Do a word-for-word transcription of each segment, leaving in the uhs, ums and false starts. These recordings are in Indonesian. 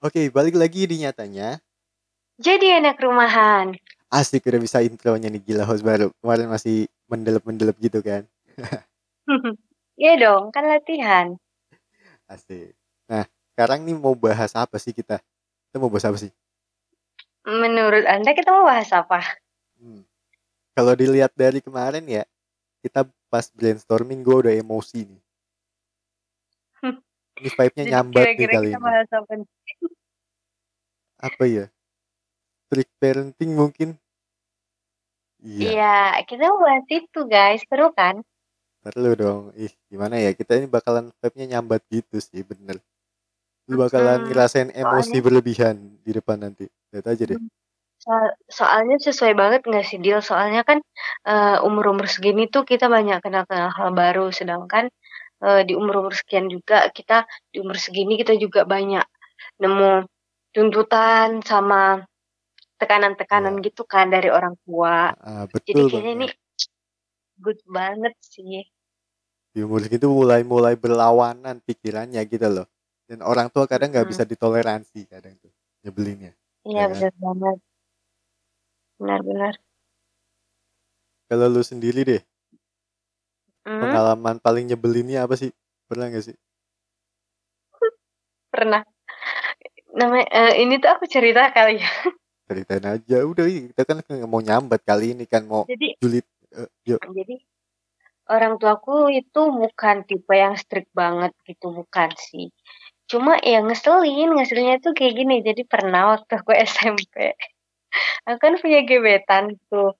Oke, balik lagi di nyatanya. Jadi anak rumahan. Asik, udah bisa intronya nih, gila host baru. Kemarin masih mendelep-mendelep gitu kan. Iya dong, kan latihan. Asik. Nah, sekarang nih mau bahas apa sih kita? Kita mau bahas apa sih? Menurut Anda kita mau bahas apa? Hmm. Kalau dilihat dari kemarin ya, kita pas brainstorming gue udah emosi nih. Ini vibe-nya nyambat nih kali ini. Apa, apa ya? Trik parenting mungkin? Iya, ya, kita mau bahas itu guys, perlu kan? Perlu dong. Ih, gimana ya? Kita ini bakalan vibe-nya nyambat gitu sih, bener. Lu bakalan hmm, ngerasain emosi soalnya berlebihan di depan nanti. Lihat aja deh. So- soalnya sesuai banget gak sih, Dil? Soalnya kan uh, umur-umur segini tuh kita banyak kenal-kenal hal baru, sedangkan di umur-umur sekian juga kita di umur segini kita juga banyak nemu tuntutan sama tekanan-tekanan ya, gitu kan dari orang tua. Ah, betul. Jadi kayaknya ini good banget sih. Di umur segitu mulai-mulai berlawanan pikirannya gitu loh. Dan orang tua kadang nggak hmm. bisa ditoleransi kadang tuh nyebelinnya. Iya ya, benar kan? Banget. Benar-benar. Kalau lu sendiri deh, Hmm? pengalaman paling nyebelinnya apa sih? Pernah gak sih? Pernah. Namanya, uh, ini tuh aku cerita kali ya. Ceritain aja. Udah, kita kan mau nyambat kali ini kan. Mau jadi, julid. Uh, jadi, orang tuaku itu bukan tipe yang strict banget gitu. Bukan sih. Cuma ya ngeselin. Ngeselinnya tuh kayak gini. Jadi pernah waktu aku S M P. Aku kan punya gebetan gitu.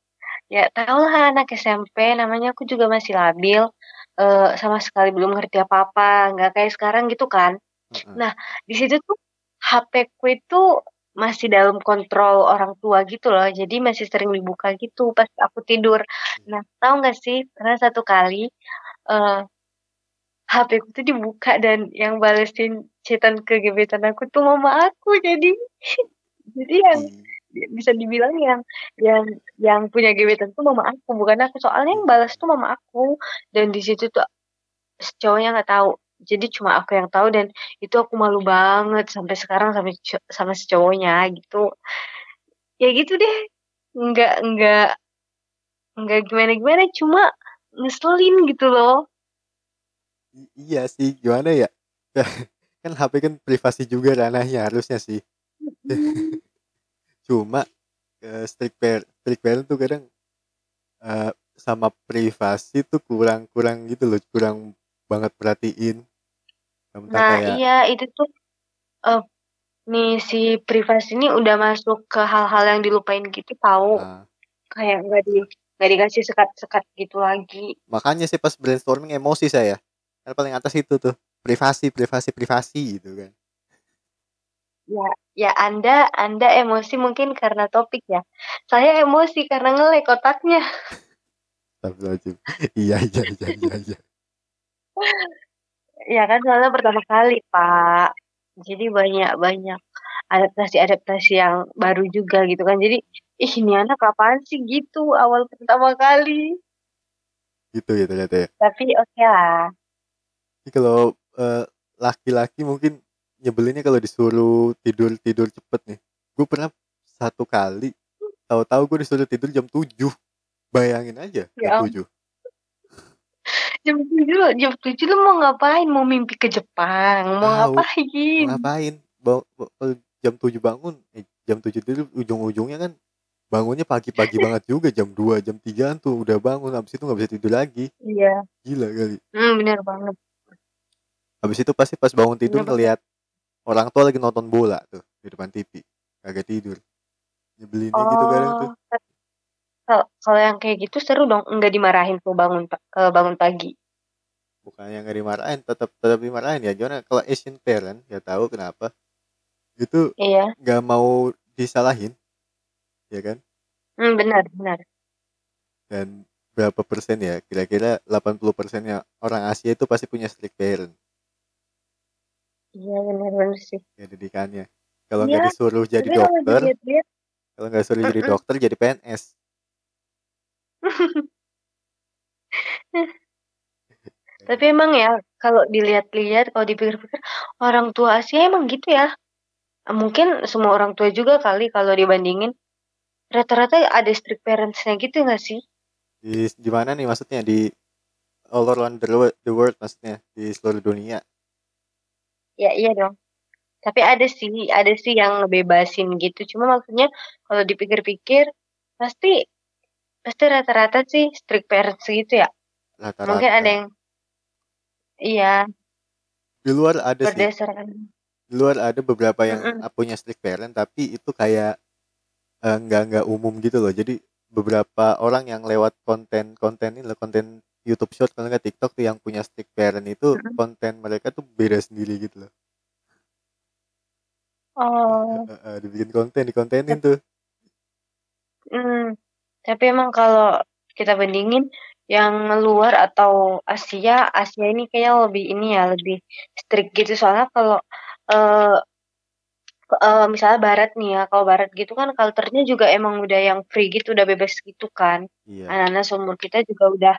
Ya tau lah anak S M P, namanya aku juga masih labil, e, sama sekali belum ngerti apa-apa, nggak kayak sekarang gitu kan. Uh-huh. Nah di situ tuh H P ku itu masih dalam kontrol orang tua gitu loh, jadi masih sering dibuka gitu pas aku tidur. Nah tau nggak sih, pernah satu kali e, H P ku tuh dibuka dan yang balesin cetan ke gebetan aku tuh mama aku, jadi jadi yang bisa dibilang yang yang yang punya gebetan tuh mama aku, bukan aku, soalnya yang balas tuh mama aku. Dan di situ tuh cowoknya nggak tahu, jadi cuma aku yang tahu, dan itu aku malu banget sampai sekarang sama sama si cowoknya gitu ya. Gitu deh, nggak nggak nggak gimana gimana, cuma ngeselin gitu loh. I- iya sih, gimana ya. Kan H P kan privasi juga ranahnya harusnya sih. Cuma uh, strict parent, strict parent tuh kadang uh, sama privasi tuh kurang-kurang gitu loh, kurang banget perhatiin. Tentang nah kayak, iya itu tuh uh, nih si privasi ini udah masuk ke hal-hal yang dilupain gitu tahu. Nah, kayak nggak di nggak dikasih sekat-sekat gitu lagi. Makanya sih pas brainstorming emosi saya. Karena paling atas itu tuh privasi, privasi, privasi gitu kan. Ya, ya anda, anda emosi mungkin karena topik ya. Saya emosi karena ngelek otaknya. Iya, iya, iya, iya, iya. Ya kan soalnya pertama kali Pak. Jadi banyak-banyak adaptasi-adaptasi yang baru juga gitu kan. Jadi, ih ini anak apaan sih gitu awal pertama kali. Gitu ya ternyata ya. Tapi oke okay lah. Jadi kalau uh, laki-laki mungkin nyebelinnya kalau disuruh tidur-tidur cepet nih. Gue pernah satu kali, tahu-tahu gue disuruh tidur jam tujuh. Bayangin aja, ya. jam tujuh. Jam tujuh, jam tujuh lu mau ngapain? Mau mimpi ke Jepang, mau Tau, ngapain? Mau ngapain? Ba- ba- jam tujuh bangun, eh, jam tujuh tidur, ujung-ujungnya kan bangunnya pagi-pagi banget juga, jam dua, jam tiga tuh udah bangun, habis itu enggak bisa tidur lagi. Iya. Gila kali. Hmm, benar banget. Habis itu pasti pas bangun tidur ngelihat orang tua lagi nonton bola tuh di depan T V, kagak tidur. Nyebelinnya oh, gitu kadang tuh. Kalau yang kayak gitu seru dong, enggak dimarahin tuh bangun bangun pagi. Bukannya enggak dimarahin, tetap tetap dimarahin ya. Gimana kalau Asian parent, ya tahu kenapa. Itu iya, enggak mau disalahin. Ya kan? Hmm, benar, benar. Dan berapa persen ya? Kira-kira delapan puluh persennya orang Asia itu pasti punya strict parent. Iya benar-benar sih. Ya didikannya. Kalau nggak ya, disuruh jadi dokter, kalau nggak disuruh jadi dokter jadi P N S. Tapi emang ya kalau dilihat-lihat, kalau dipikir-pikir orang tua Asia emang gitu ya. Mungkin semua orang tua juga kali kalau dibandingin. Rata-rata ada strict parents-nya gitu gak sih? Di, di mana nih maksudnya? Di all around the world maksudnya? Di seluruh dunia? Ya iya dong. Tapi ada sih, ada sih yang ngebebasin gitu. Cuma maksudnya kalau dipikir-pikir pasti pasti rata-rata sih strict parents gitu ya. Rata-rata. Mungkin ada yang iya. Di luar ada berdasarkan. Sih. Di luar ada beberapa yang mm-mm. punya strict parent tapi itu kayak eh, enggak enggak umum gitu loh. Jadi beberapa orang yang lewat konten-konten ini, konten YouTube Short kalau enggak TikTok tuh yang punya strict parent itu mm-hmm. konten mereka tuh beda sendiri gitu loh. Oh. Dibikin konten, dikontenin tuh. Hmm. Tapi emang kalau kita bandingin yang luar atau Asia, Asia ini kayaknya lebih ini ya, lebih strict gitu. Soalnya kalau uh, uh, misalnya Barat nih ya, kalau Barat gitu kan culture-nya juga emang udah yang free gitu, udah bebas gitu kan. Yeah. Anak-anak seumur kita juga udah,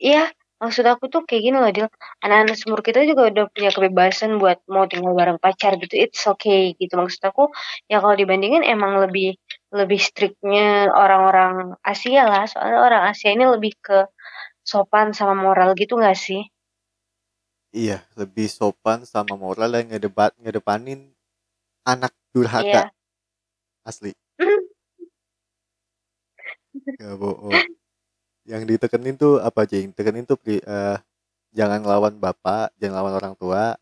iya maksud aku tuh kayak gini loh Dil, anak-anak seumur kita juga udah punya kebebasan buat mau tinggal bareng pacar gitu, it's okay gitu. Maksud aku ya kalau dibandingin emang lebih lebih striknya orang-orang Asia lah, soalnya orang Asia ini lebih ke sopan sama moral gitu nggak sih? Iya, lebih sopan sama moral yang ngedebat ngedepanin anak durhaka. Iya. Asli. Gak bohong. Yang ditekenin tuh apa aja? Yang ditekenin tuh uh, jangan lawan bapak, jangan lawan orang tua.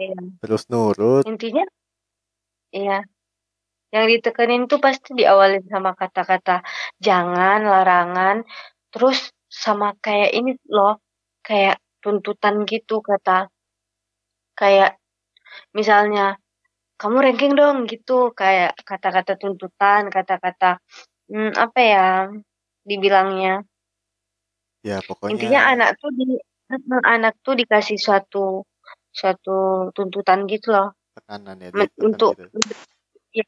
Iya. Terus nurut. Intinya, iya. Yang ditekenin tuh pasti diawalin sama kata-kata jangan, larangan, terus sama kayak ini loh, kayak tuntutan gitu, kata kayak misalnya kamu ranking dong gitu, kayak kata-kata tuntutan, kata-kata hmm, apa ya dibilangnya ya, pokoknya intinya anak tuh di anak tuh dikasih suatu suatu tuntutan gitu loh, tekanan ya, tekanan untuk gitu. Ya,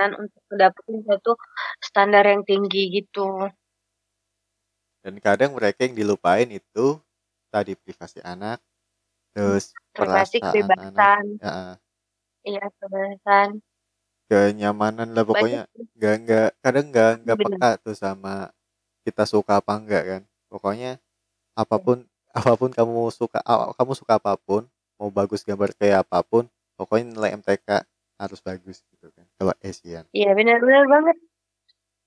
dan untuk mendapatkan satu standar yang tinggi gitu. Dan kadang mereka yang dilupain itu tadi privasi anak, terus privasi kebebasan, iya kebebasan, kenyamanan lah pokoknya. Nggak nggak kadang nggak nggak peka tuh sama kita suka apa enggak kan. Pokoknya apapun apapun kamu suka, kamu suka apapun, mau bagus gambar kayak apapun, pokoknya nilai M T K harus bagus gitu kan. Kalau Asian. Iya benar-benar banget.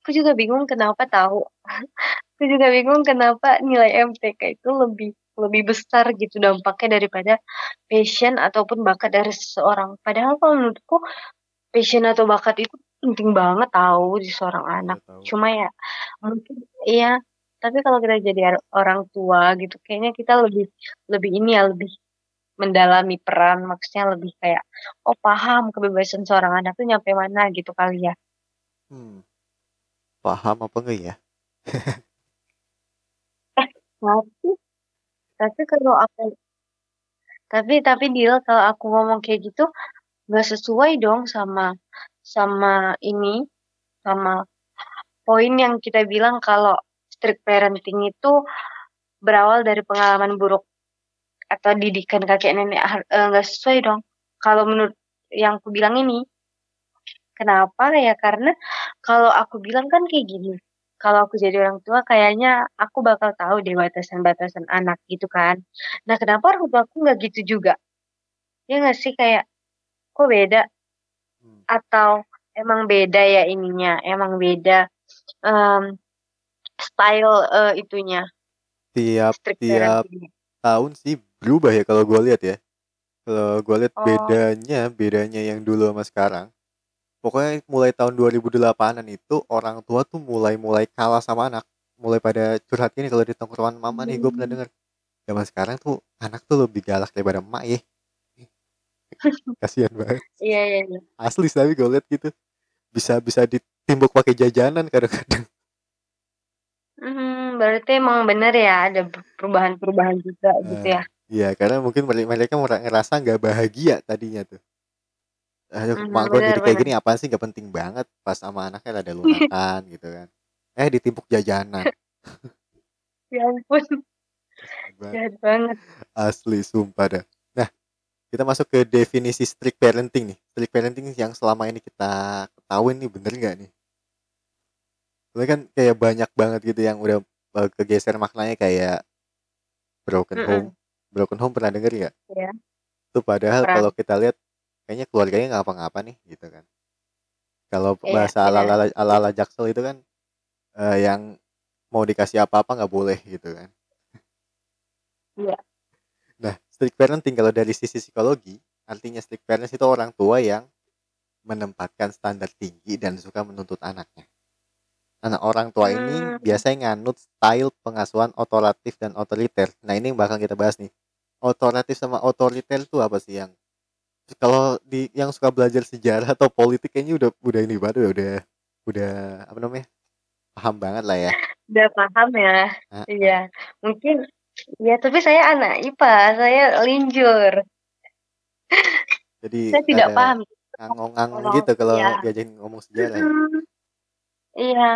Aku juga bingung kenapa tahu. Aku juga bingung kenapa nilai M T K itu lebih lebih besar gitu dampaknya daripada passion ataupun bakat dari seseorang. Padahal kalau menurutku passion atau bakat itu penting banget tahu di seorang ya, anak. Tahu. Cuma ya mungkin iya, tapi kalau kita jadi orang tua gitu kayaknya kita lebih lebih ini ya, lebih mendalami peran, maksudnya lebih kayak oh paham kebebasan seorang anak tuh nyampe mana gitu kali ya. Hmm. Paham apa enggak ya? eh, tapi tapi kalau aku tapi tapi Dil, kalau aku ngomong kayak gitu nggak sesuai dong sama sama ini sama poin yang kita bilang kalau strict parenting itu berawal dari pengalaman buruk atau didikan kakek nenek, nggak eh, sesuai dong kalau menurut yang aku bilang ini. Kenapa ya, karena kalau aku bilang kan kayak gini, kalau aku jadi orang tua kayaknya aku bakal tahu deh batasan-batasan anak gitu kan. Nah kenapa orang tua aku nggak gitu juga ya, nggak sih, kayak kok beda atau emang beda ya ininya, emang beda um, style uh, itunya tiap tiap tahun sih berubah ya kalau gue lihat ya. Kalau gue lihat oh. bedanya, bedanya yang dulu sama sekarang. Pokoknya mulai tahun dua ribu delapan-an itu orang tua tuh mulai-mulai kalah sama anak. Mulai pada curhat gini kalau di tongkrongan mama nih, gue pernah dengar. Zaman sekarang tuh anak tuh lebih galak daripada emak ya. Kasihan banget. Iya iya iya. Asli tapi gue lihat gitu. Bisa bisa ditimbuk pakai jajanan kadang-kadang. Hmm, berarti emang benar ya ada perubahan-perubahan juga uh, gitu ya. Iya, karena mungkin mereka ngerasa nggak bahagia tadinya tuh. Aduh, mm, mak gue jadi kayak gini apaan sih, nggak penting banget, pas sama anaknya ada lunatan gitu kan. Eh ditimpuk jajanan. Ya ampun. Jahat banget. Asli sumpah dah. Nah, Kita masuk ke definisi strict parenting nih. Strict parenting yang selama ini kita ketahui nih, bener nggak nih? Soalnya kan kayak banyak banget gitu yang udah uh, kegeser maknanya, kayak broken Mm-mm. home. Broken home pernah denger nggak? Iya. Itu padahal pernah. Kalau kita lihat kayaknya keluarganya nggak apa-apa nih gitu kan. Kalau iya, bahasa iya. ala-ala ala-ala Jaksel itu kan uh, yang mau dikasih apa-apa nggak boleh gitu kan. Iya. Nah, strict parenting kalau dari sisi psikologi, artinya strict parents itu orang tua yang menempatkan standar tinggi dan suka menuntut anaknya. Anak orang tua ini hmm. biasanya nganut style pengasuhan otoratif dan otoriter. Nah, ini yang bakal kita bahas nih. Otoratif sama otoriter itu apa sih? Yang kalau di yang suka belajar sejarah atau politik kayaknya udah udah ini banget, udah udah, udah apa namanya? Paham banget lah ya. Udah paham ya. Ah, iya. Ah. Mungkin ya, tapi saya anak I P A, saya linjur. Jadi saya tidak paham. Ngangong-ngangong gitu kalau ya. Diajakin ngomong sejarah. Mm-hmm. Iya.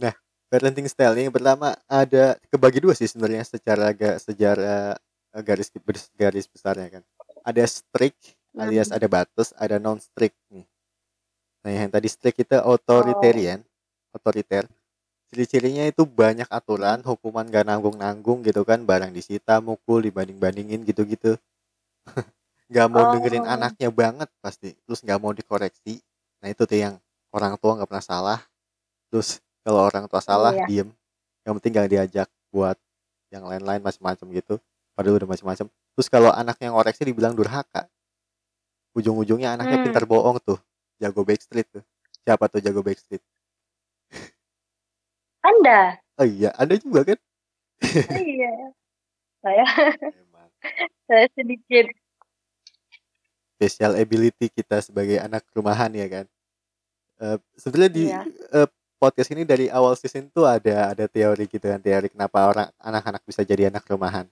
Nah, parenting style yang pertama ada kebagi dua sih sebenarnya secara agak sejarah garis garis besarnya kan. Ada strict alias ada batas, ada non strict nih. Nah, yang tadi strict itu authoritarian, otoriter. Ciri-cirinya itu banyak aturan, hukuman gak nanggung-nanggung gitu kan, barang disita, mukul, dibanding-bandingin gitu-gitu. Gak mau oh. dengerin anaknya banget pasti, terus gak mau dikoreksi. Nah itu tuh yang orang tua gak pernah salah. Terus kalau orang tua salah, oh, iya. diem. Yang penting gak diajak buat yang lain-lain macam-macam gitu. Padahal udah macam-macam. Terus kalau anaknya ngoreksi dibilang durhaka. Ujung-ujungnya anaknya hmm. pintar bohong tuh, jago backstreet tuh. Siapa tuh jago backstreet? Anda. Oh iya, Anda juga kan? Oh, iya. Saya Emang. Saya sedikit special ability kita sebagai anak rumahan ya kan. Uh, sebenarnya di iya. uh, podcast ini dari awal season tuh ada ada teori gitu kan, teori kenapa orang anak-anak bisa jadi anak rumahan.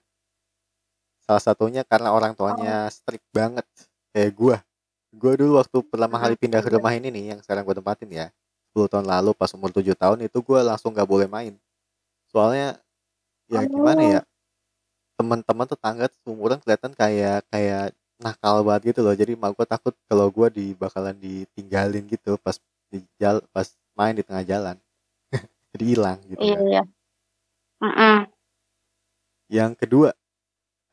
Salah satunya karena orang tuanya oh. strict banget kayak gua. Gua dulu waktu pertama kali pindah ke rumah ini nih yang sekarang gua tempatin ya. sepuluh tahun lalu pas umur tujuh tahun itu gue langsung gak boleh main. Soalnya ya gimana ya, teman-teman tetangga seumuran kelihatan kayak kayak nakal banget gitu loh. Jadi mak gue takut kalau gue di bakalan ditinggalin gitu pas di jal, pas main di tengah jalan. Jadi hilang gitu. Iya. Kan. Yang kedua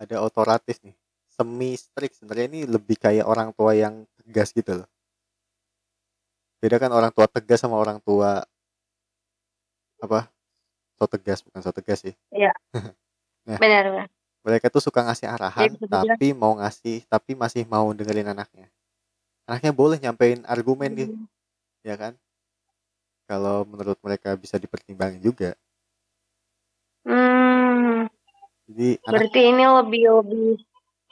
ada otoratif nih. Semi strict sebenarnya ini lebih kayak orang tua yang tegas gitu loh. Beda kan orang tua tegas sama orang tua apa so tegas bukan so tegas sih iya nah, benar-benar mereka tuh suka ngasih arahan ya, tapi bilang. mau ngasih tapi masih mau dengerin anaknya anaknya boleh nyampein argumen gitu hmm. ya kan kalau menurut mereka bisa dipertimbangin juga hmm. jadi berarti anak, ini lebih lebih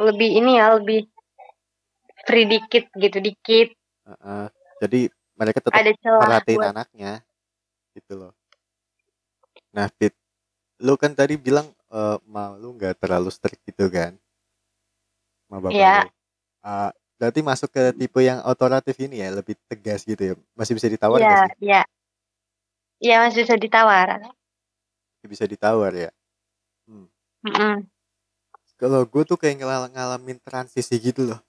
lebih ini ya lebih free dikit gitu dikit uh-uh. jadi mereka tetap merhatiin buat anaknya gitu loh. Nah Pit, lu kan tadi bilang uh, ma lu gak terlalu strict gitu kan ma bapak ya. uh, Berarti masuk ke tipe yang otoratif ini ya, lebih tegas gitu ya. Masih bisa ditawar ya, gak sih? Iya ya, masih bisa ditawar. Masih bisa ditawar ya hmm. Kalau gue tuh kayak ngal- ngalamin transisi gitu loh.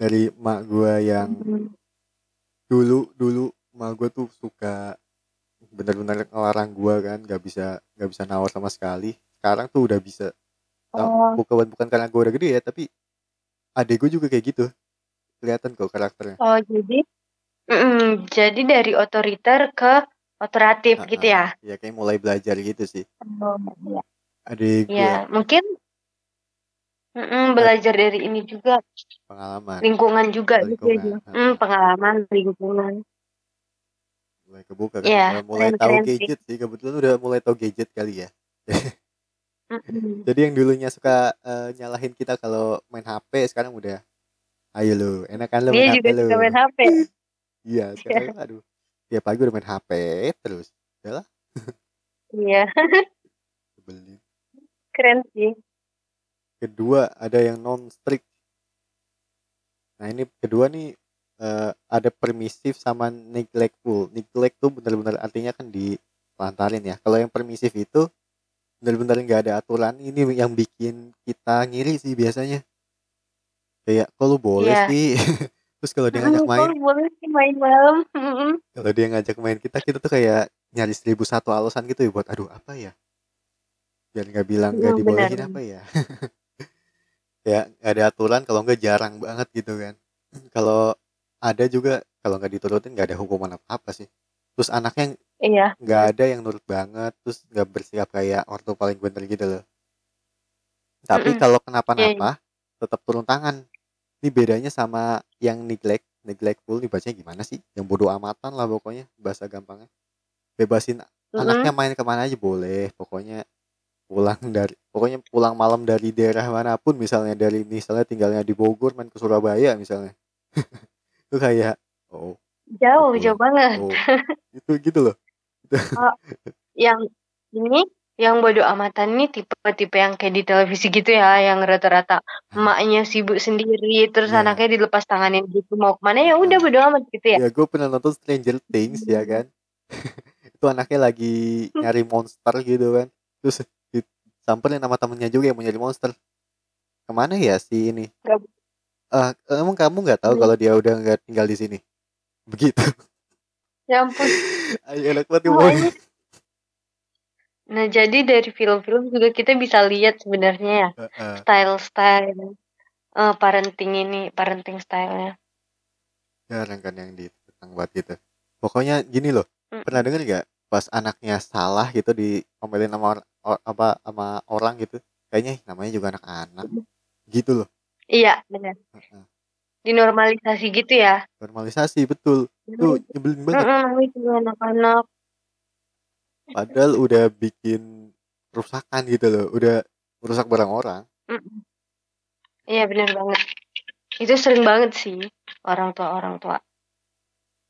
Dari mak gue yang mm-hmm. dulu dulu emak gue tuh suka benar-benar ngelarang gue kan, nggak bisa nggak bisa nawar sama sekali. Sekarang tuh udah bisa oh. bukan bukan karena gue udah gede ya, tapi adek gue juga kayak gitu, kelihatan kok karakternya. Oh jadi mm, jadi dari otoriter ke otoratif nah, gitu ya? Iya, kayak mulai belajar gitu sih. Oh, iya. Adek gue ya, mungkin Mm-mm, belajar dari ini juga, pengalaman lingkungan juga lingkungan. Gitu ya. Mm, pengalaman lingkungan mulai kebuka kan? Yeah, mulai tahu gadget sih. Kebetulan udah mulai tahu gadget kali ya. Jadi yang dulunya suka uh, nyalahin kita kalau main H P sekarang udah ayo lo enakan lo main H P lo. Iya sekarang aduh tiap pagi udah main H P terus udahlah. Iya beli keren sih. Kedua ada yang non strict. Nah ini kedua nih uh, ada permisif sama neglectful. Neglect tuh benar-benar artinya kan dilantarin ya. Kalau yang permisif itu benar-benar nggak ada aturan. Ini yang bikin kita ngiri sih biasanya. Kayak, "Kalau boleh Iya. sih?" Terus kalau dia ngajak Mhm, main, "Kalau boleh sih main malam." Mhm. kalau dia ngajak main kita, kita tuh kayak nyari seribu satu alasan gitu ya buat, "Aduh apa ya?" Biar nggak bilang nggak Mhm, benar. dibolehin apa ya. Ya nggak ada aturan, kalau nggak jarang banget gitu kan. Kalau ada juga kalau nggak diturutin nggak ada hukuman apa-apa sih. Terus anaknya Iya, nggak benar. ada yang nurut banget, terus nggak bersikap kayak ortu paling bener gitu loh. Tapi Mhm. kalau Iya iya. kenapa-napa tetap turun tangan. Ini bedanya sama yang neglect, neglectful nih bacanya gimana sih? Yang bodo amatan lah pokoknya bahasa gampangnya. Bebasin anaknya Mhm. main kemana aja boleh, pokoknya pulang dari pokoknya pulang malam dari daerah manapun, misalnya dari misalnya tinggalnya di Bogor main ke Surabaya misalnya. Itu kayak, "Oh, udah Jauh, jauh pulang. banget. Oh." Itu gitu loh. Itu. Oh, yang ini, yang bodo amatan nih tipe-tipe yang kayak di televisi gitu ya, yang rata-rata Ah. emaknya sibuk sendiri, terus Iya. anaknya dilepas tanganin gitu, mau ke mana ya udah Heeh. bodo amat gitu ya? Ya gue pernah nonton Stranger Things ya kan. Itu anaknya lagi nyari monster gitu kan. Terus disamperin sama temennya juga yang mau nyari monster. "Kemana ya si ini?" Gak "Eh, emang kamu nggak tahu kalau dia udah nggak tinggal di sini?" Begitu. Ya ampun. Ay, enak banget ngomongnya. Makanya Nah, jadi dari film-film juga kita bisa lihat sebenarnya ya, Heeh. style-style, eee, parenting ini, parenting style-nya. Jarang kan yang ditentang buat gitu. Pokoknya gini loh, pernah Mhm. denger nggak pas anaknya salah gitu diomelin sama or o apa, sama orang gitu. Kayaknya "Ih, namanya juga anak-anak." Mhm. Gitu loh. Iya, benar. Heeh. Dinormalisasi gitu ya? Normalisasi, betul. Itu Mhm, nyebelin banget. namanya juga anak-anak. Padahal udah bikin kerusakan gitu loh, udah merusak barang orang. Mhm. Iya, benar banget. Itu sering banget sih orang tua-orang tua.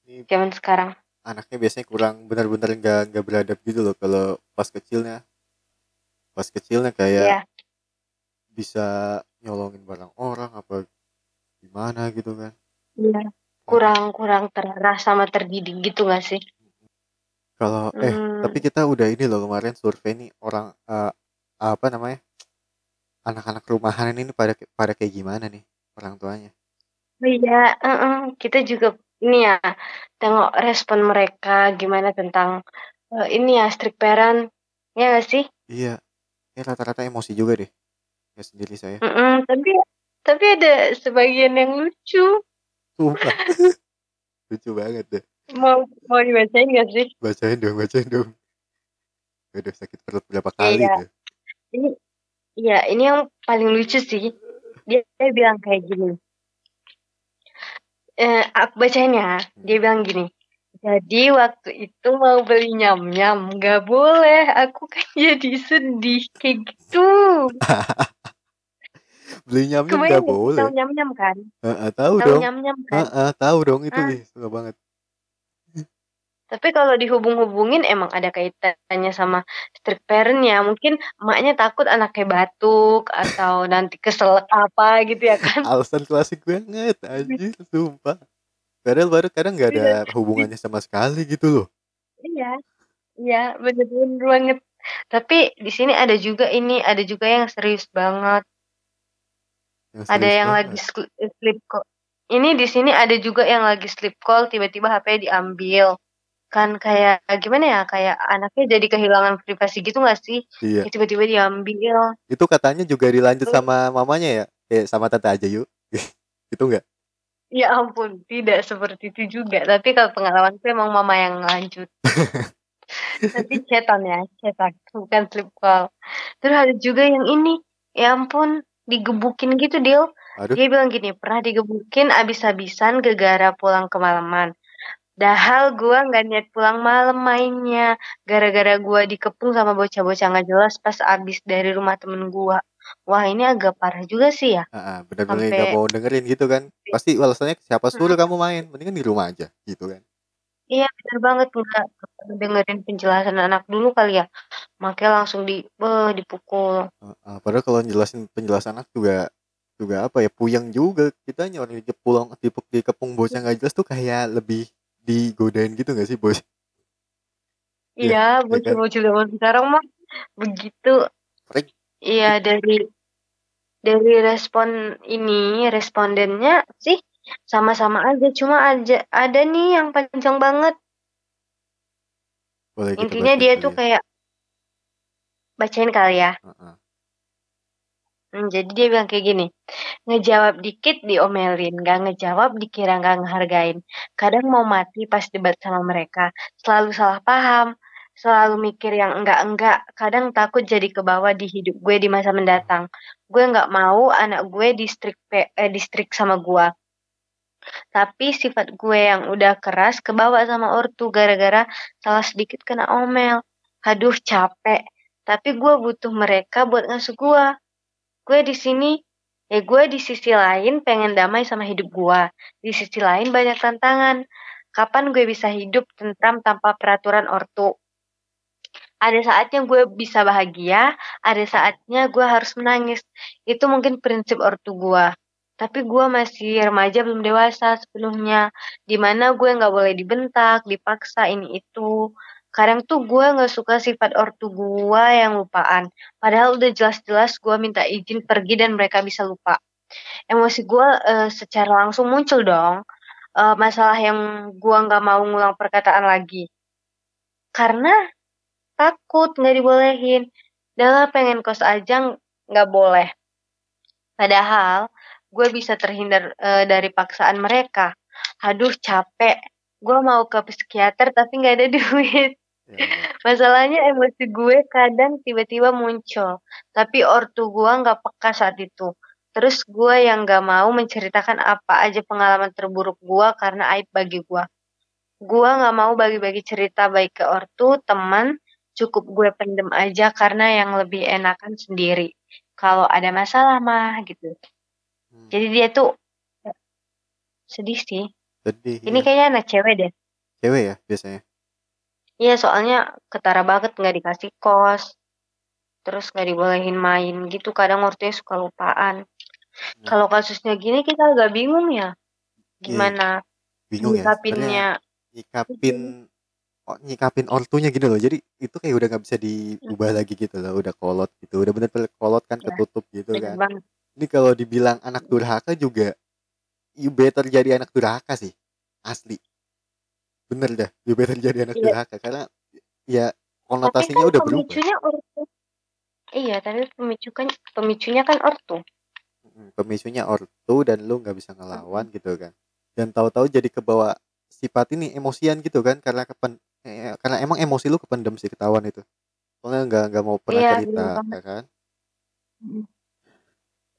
Ini Zaman sekarang. anaknya biasanya kurang bener-bener nggak nggak beradab gitu loh kalau pas kecilnya. Pas kecilnya kayak Iya. bisa nyolongin barang orang apa gimana gitu kan. Iya, Waduh. kurang kurang terarah sama terdidik gitu nggak sih? Kalau eh, tapi Mmm. kita udah ini loh kemarin survei nih orang, eee, apa namanya, anak-anak rumahan ini pada pada kayak gimana nih orang tuanya. Oh iya, heeh. Kita juga ini ya, tengok respon mereka gimana tentang, eee, ini ya strict parent, iya nggak sih? Iya. Kayak rata-rata emosi juga deh. Nggak sendiri saya. Mhm, tapi tapi ada sebagian yang lucu. Sumpah. Lucu banget deh. Mau mau dibacain nggak sih? Bacain dong bacain dong. Aduh sakit perut berapa kali Iya. itu. Ini iya, ini yang paling lucu sih. Dia dia bilang kayak gini. Eee, aku bacain ya. Dia Mhm. bilang gini, "Jadi waktu itu mau beli nyam-nyam, nggak boleh, aku kan jadi sedih." Kayak gitu. Beli nyam-nyam nggak Kebayang nggak sih tahu boleh. nyam-nyam kan? Heeh, tahu Tahu dong. nyam-nyam kan? Heeh, tahu dong itu Ah. ih suka banget. Tapi kalau dihubung-hubungin emang ada kaitannya sama strict parent ya. Mungkin emaknya takut anaknya batuk atau nanti keselak apa gitu ya kan. Alasan klasik banget anjir, sumpah. Padahal baru kadang nggak ada Iya, di hubungannya sama sekali gitu loh. Iya. Iya, bener bener banget. Tapi di sini ada juga ini, ada juga yang serius banget. Yang Ada serius yang lagi banget. sku eee, sleep call. Ini di sini ada juga yang lagi sleep call tiba-tiba HP-nya diambil. Kan kayak gimana ya, kayak anaknya jadi kehilangan privasi gitu nggak sih? Iya. Kayak tiba-tiba diambil. Itu katanya juga dilanjut Terus sama mamanya ya? Eh, sama tante aja yuk. Gitu nggak? Ya ampun, tidak seperti itu juga. Tapi kalau pengalamanku emang mama yang lanjut. Tapi chat-an ya, chat-an, bukan sleep call. Terus ada juga yang ini, ya ampun digebukin gitu, Dil. Aduh. Dia bilang gini, "Pernah digebukin abis-abisan gegara pulang kemalaman. Dahal gua nggak niat pulang malam mainnya. Gara-gara gua dikepung sama bocah-bocah nggak jelas pas abis dari rumah temen gua." Wah, ini agak parah juga sih ya. Heeh, bener-bener nggak Sampai mau dengerin gitu kan. Pasti alasannya, "Siapa suruh Mhm. kamu main? Mendingan di rumah aja." Gitu kan. Iya, bener banget. Nggak dengerin penjelasan anak dulu kali ya. Makanya langsung di beh, dipukul. Heeh, padahal kalau jelasin penjelasan anak juga juga apa ya, puyeng juga. Kitanya orang dikepulong dipuk dikepung bocah nggak jelas tuh kayak lebih digodain gitu nggak sih boc Iya, Iya, iya kan? bocil-bocil zaman sekarang mah begitu. Prank. Iya, dari Dari respon ini, respondennya sih sama-sama aja, cuma aja ada nih yang panjang banget. Boleh kita Intinya baca dia tuh kali ya? kayak bacain kali ya. Heeh. Hmm, jadi dia bilang kayak gini, ngejawab dikit diomelin, gak ngejawab dikira gak ngehargain. Kadang mau mati pas debat sama mereka, selalu salah paham, selalu mikir yang enggak-enggak, kadang takut jadi kebawa di hidup gue di masa mendatang. Gue gak mau anak gue distrik, pe- eh, distrik sama gue. Tapi sifat gue yang udah keras kebawa sama ortu gara-gara salah sedikit kena omel. Aduh capek, tapi gue butuh mereka buat ngasuh gue. Gue di sini, ya gue di sisi lain pengen damai sama hidup gue. Di sisi lain banyak tantangan. Kapan gue bisa hidup tentram tanpa peraturan ortu? Ada saatnya gue bisa bahagia, ada saatnya gue harus menangis. Itu mungkin prinsip ortu gue. Tapi gue masih remaja belum dewasa sebelumnya. Dimana gue gak boleh dibentak, dipaksa, ini itu. Kadang tuh gue gak suka sifat ortu gue yang lupaan. Padahal udah jelas-jelas gue minta izin pergi dan mereka bisa lupa. Emosi gue eh, secara langsung muncul dong. Eh, masalah yang gue gak mau ngulang perkataan lagi. Karena takut gak dibolehin. Dahlah pengen kos aja gak boleh. Padahal gue bisa terhindar e, dari paksaan mereka. Aduh capek. Gue mau ke psikiater tapi gak ada duit. Ya. Masalahnya emosi gue kadang tiba-tiba muncul. Tapi ortu gue gak peka saat itu. Terus gue yang gak mau menceritakan apa aja pengalaman terburuk gue karena aib bagi gue. Gue gak mau bagi-bagi cerita baik ke ortu, teman. Cukup gue pendem aja karena yang lebih enakan sendiri. Kalau ada masalah mah gitu. Hmm. Jadi dia tuh sedih sih. Sedih. Ini ya. Kayaknya anak cewek deh. Cewek ya biasanya. Iya soalnya ketara banget nggak dikasih kos, terus nggak dibolehin main gitu. Kadang ortunya suka lupaan. Hmm. Kalau kasusnya gini kita agak bingung ya. Gimana? Ya, bingung nyikapinnya. Ya. Nyikapin. Oh, nyikapin ortunya gitu loh, jadi itu kayak udah nggak bisa diubah hmm. lagi gitu loh, udah kolot gitu, udah bener-bener kolot kan, ya, ketutup gitu kan. Banget. Ini kalau dibilang anak durhaka juga, you better jadi anak durhaka sih, asli, bener dah, you better jadi anak ya. durhaka karena ya konotasinya kan udah berubah. Ortu. Iya, tapi pemicu kan, pemicunya kan ortu. Pemicunya ortu dan lu nggak bisa ngelawan hmm. gitu kan, dan tahu-tahu jadi kebawa sifat ini emosian gitu kan, karena kepen eh, karena emang emosi lu kependem sih, ketahuan itu. Soalnya enggak enggak mau pernah ya, cerita ya kan.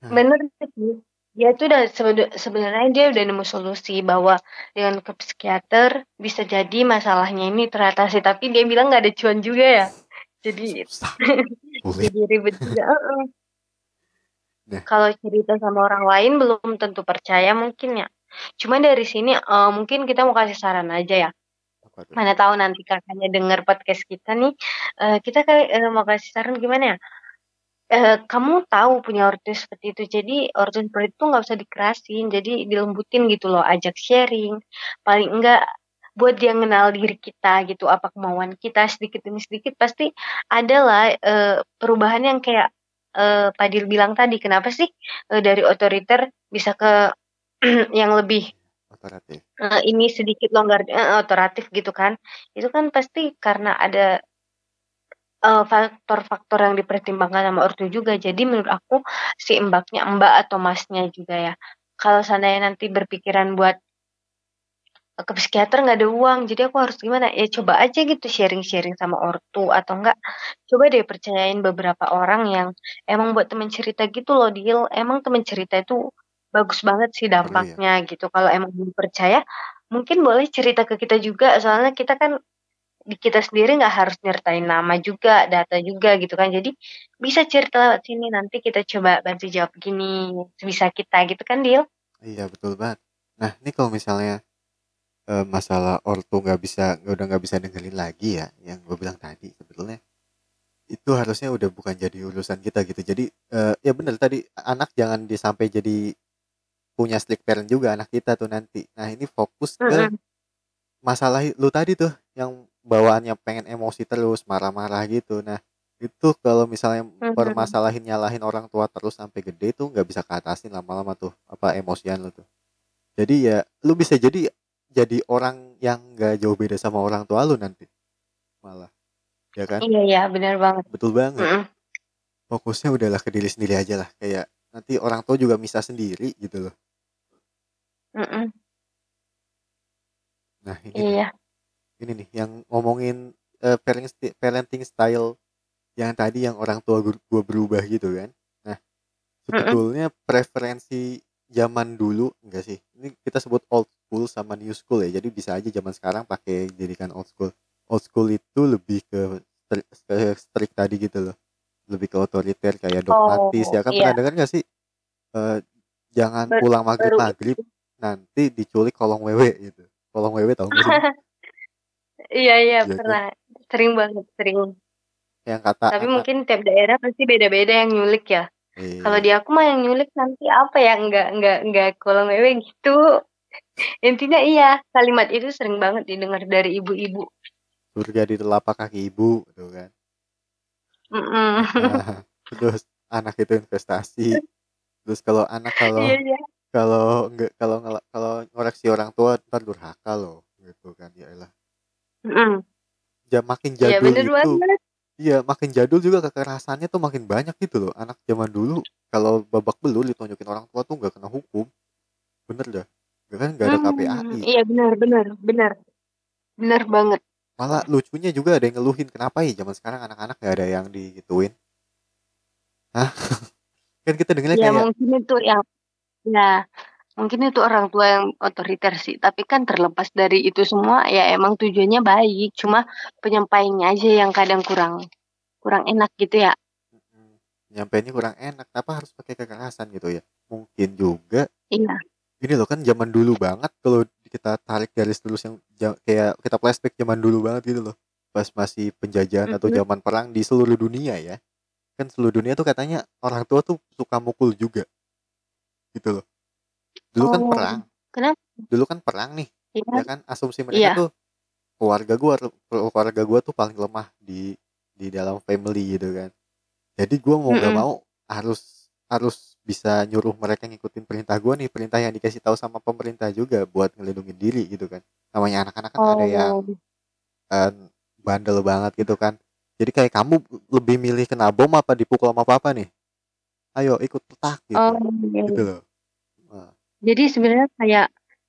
Bener sih. Dia tuh udah sebenarnya dia udah nemu solusi bahwa dengan ke psikiater bisa jadi masalahnya ini teratasi, tapi dia bilang enggak ada cuan juga ya. Jadi jadi ribet juga. Nah. Kalau cerita sama orang lain belum tentu percaya mungkin ya. Cuma dari sini uh, mungkin kita mau kasih saran aja ya. Mana tahu nanti kakaknya dengar podcast kita nih, uh, kita uh, mau kasih saran gimana ya? Uh, kamu tahu punya ortu seperti itu, jadi ortu seperti itu nggak usah dikerasin, jadi dilembutin gitu loh, ajak sharing, paling enggak buat dia kenal diri kita gitu, apa kemauan kita sedikit demi sedikit, pasti adalah uh, perubahan yang kayak uh, Padil bilang tadi, kenapa sih uh, dari otoriter bisa ke yang lebih otoratif. Uh, ini sedikit longgar uh, otoratif gitu kan. Itu kan pasti karena ada uh, faktor-faktor yang dipertimbangkan sama ortu juga. Jadi menurut aku si mbaknya, mbak atau masnya juga ya. Kalau seandainya nanti berpikiran buat uh, ke psikiater enggak ada uang, jadi aku harus gimana? Ya coba aja gitu sharing-sharing sama ortu atau enggak. Coba deh percayain beberapa orang yang emang buat teman cerita gitu loh, Dil. Emang teman cerita itu bagus banget sih dampaknya. Perlu, ya? Gitu. Kalau emang belum percaya, mungkin boleh cerita ke kita juga. Soalnya kita kan di kita sendiri nggak harus nyertain nama juga, data juga gitu kan. Jadi bisa cerita lewat sini, nanti kita coba bantu jawab gini sebisa kita gitu kan, Dil? Iya betul banget. Nah ini kalau misalnya e, masalah ortu nggak bisa, udah nggak bisa dengerin lagi ya, yang gue bilang tadi sebetulnya itu harusnya udah bukan jadi urusan kita gitu. Jadi e, ya benar tadi, anak jangan disampai jadi punya strict parent juga anak kita tuh nanti. Nah ini fokus ke masalah lu tadi tuh, yang bawaannya pengen emosi terus, marah-marah gitu. Nah Itu kalau misalnya Mhm. permasalahin nyalahin orang tua terus sampai gede tuh nggak bisa keatasin lama-lama tuh apa emosian lu tuh. Jadi ya lu bisa jadi jadi orang yang nggak jauh beda sama orang tua lu nanti malah, ya kan? Iya ya, benar banget. Betul banget. Mm-mm. Fokusnya udahlah ke diri sendiri aja lah. Kayak nanti orang tua juga misah sendiri gitu loh. Mm-mm. Nah ini nih, Iya. ini nih yang ngomongin eh, parenting sti- parenting style yang tadi yang orang tua gu- gua berubah gitu kan. Nah Mm-mm. sebetulnya preferensi zaman dulu enggak sih? Ini kita sebut old school sama new school ya. Jadi bisa aja zaman sekarang pakai didikan old school. Old school itu lebih ke stri- ke strict tadi gitu loh. Lebih ke otoriter kayak dogmatis Oh, ya kan, iya. pernah dengar gak sih? Eh, jangan Baru, pulang maghrib baru maghrib itu. nanti diculik kolong wewe gitu. Kolong wewe tau gak sih lu? Iya, iya, Iya kan? pernah. Sering banget, sering. Yang kata Tapi anak mungkin tiap daerah pasti beda-beda yang nyulik ya. Kalau eh di aku mah yang nyulik nanti apa ya? Enggak, enggak, enggak kolong wewe gitu. Intinya iya, kalimat itu sering banget didengar dari ibu-ibu. surga di telapak kaki ibu gitu kan. Mm-mm. Terus anak itu investasi. Terus kalau anak kalau Iya, iya. kalau nggak kalau ngela- kalau ngoreksi orang tua ntar durhaka loh gitu kan, ya elah. Mm-mm. Ja, makin Iya, jadul bener itu banget. iya makin jadul juga kekerasannya tuh makin banyak gitu loh. Anak zaman dulu kalau babak belur ditunjukin orang tua tuh nggak kena hukum, bener dah. Nggak kan nggak ada Hmm, K P A I. iya benar, benar, benar. Benar banget. Malah lucunya juga ada yang ngeluhin kenapa ya zaman sekarang anak-anak nggak ada yang digituin. Hah? Kan kita dengarnya Ya kayak mungkin itu yang ya mungkin itu orang tua yang otoriter sih. Tapi kan terlepas dari itu semua ya emang tujuannya baik. Cuma penyampaiannya aja yang kadang kurang kurang enak gitu ya. mm, nyampainya kurang enak, apa harus pakai kekerasan gitu ya. Mungkin juga Iya. ini loh kan zaman dulu banget kalau kita tarik garis terus yang ja- kayak kita flashback zaman dulu banget gitu loh. Pas masih penjajahan atau Mhm. zaman perang di seluruh dunia ya. Kan seluruh dunia tuh katanya orang tua tuh suka mukul juga gitu loh. Dulu kan Oh, perang, kenapa? dulu kan perang nih. Iya, Ya kan asumsi mereka iya. tuh keluarga gua keluarga gua tuh paling lemah di di dalam family gitu kan. Jadi gua mau nggak Mm-mm. mau harus harus bisa nyuruh mereka ngikutin perintah gua nih, perintah yang dikasih tahu sama pemerintah juga buat ngelindungin diri gitu kan. Namanya anak-anak kan ada yang Oh, eh, bandel banget gitu kan. Jadi kayak kamu lebih milih kena bom apa dipukul sama papa nih, ayo ikut petak gitu oh. Iya, gitu iya. loh. Nah, Jadi sebenarnya kayak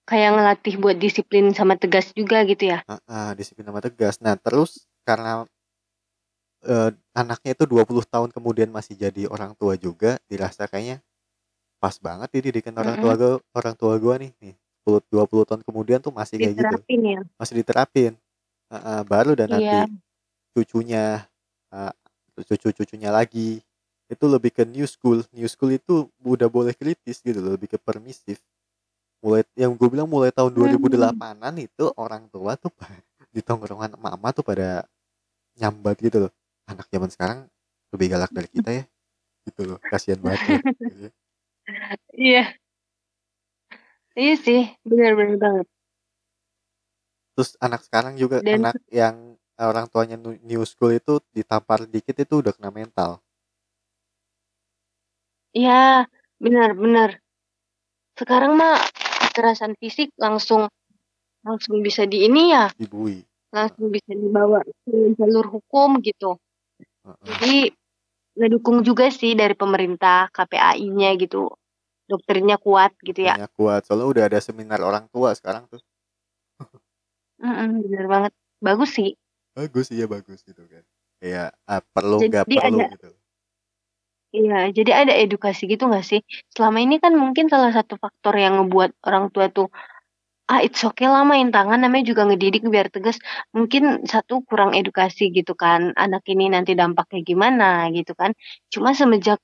kayak ngelatih buat disiplin sama tegas juga gitu ya. ah, ah, disiplin sama tegas. Nah terus karena eh, anaknya itu dua puluh tahun kemudian masih jadi orang tua juga, dirasa kayaknya pas banget ini didikan orang tua Mm-mm. gue orang tua gua nih nih sepuluh dua puluh tahun kemudian tuh masih kayak gitu, Diterapin ya. masih diterapin. Heeh, baru dan Iya. nanti cucunya eh, cucu-cucunya lagi itu lebih ke new school. New school itu udah boleh kritis gitu loh, lebih ke permisif. Mulai yang gue bilang mulai tahun Hmm. dua ribu delapan-an itu orang tua tuh di tongkrongan mama tuh pada nyambat gitu loh, anak zaman sekarang lebih galak dari kita ya gitu loh, kasihan banget ya gitu ya. Iya. Iya sih, benar-benar banget. Terus anak sekarang juga Dan anak yang orang tuanya nu- new school itu ditampar dikit itu udah kena mental. ya, benar-benar. Sekarang mah kekerasan fisik langsung langsung bisa di ini ya, Dibui. Heeh, langsung bisa dibawa ke jalur hukum gitu. heeh. Jadi ngedukung juga sih dari pemerintah K P A I-nya gitu. Dokternya kuat gitu ya. Dokternya kuat soalnya udah ada seminar orang tua sekarang tuh, Mm benar banget. Bagus sih. bagus. Iya bagus gitu kan kayak ah, perlu nggak Jadi perlu ada gitu. Iya, jadi ada edukasi gitu nggak sih? Selama ini kan mungkin salah satu faktor yang ngebuat orang tua tuh, ah it's okay lah main tangan, namanya juga ngedidik biar tegas. Mungkin satu kurang edukasi gitu kan, anak ini nanti dampaknya gimana gitu kan. Cuma semejak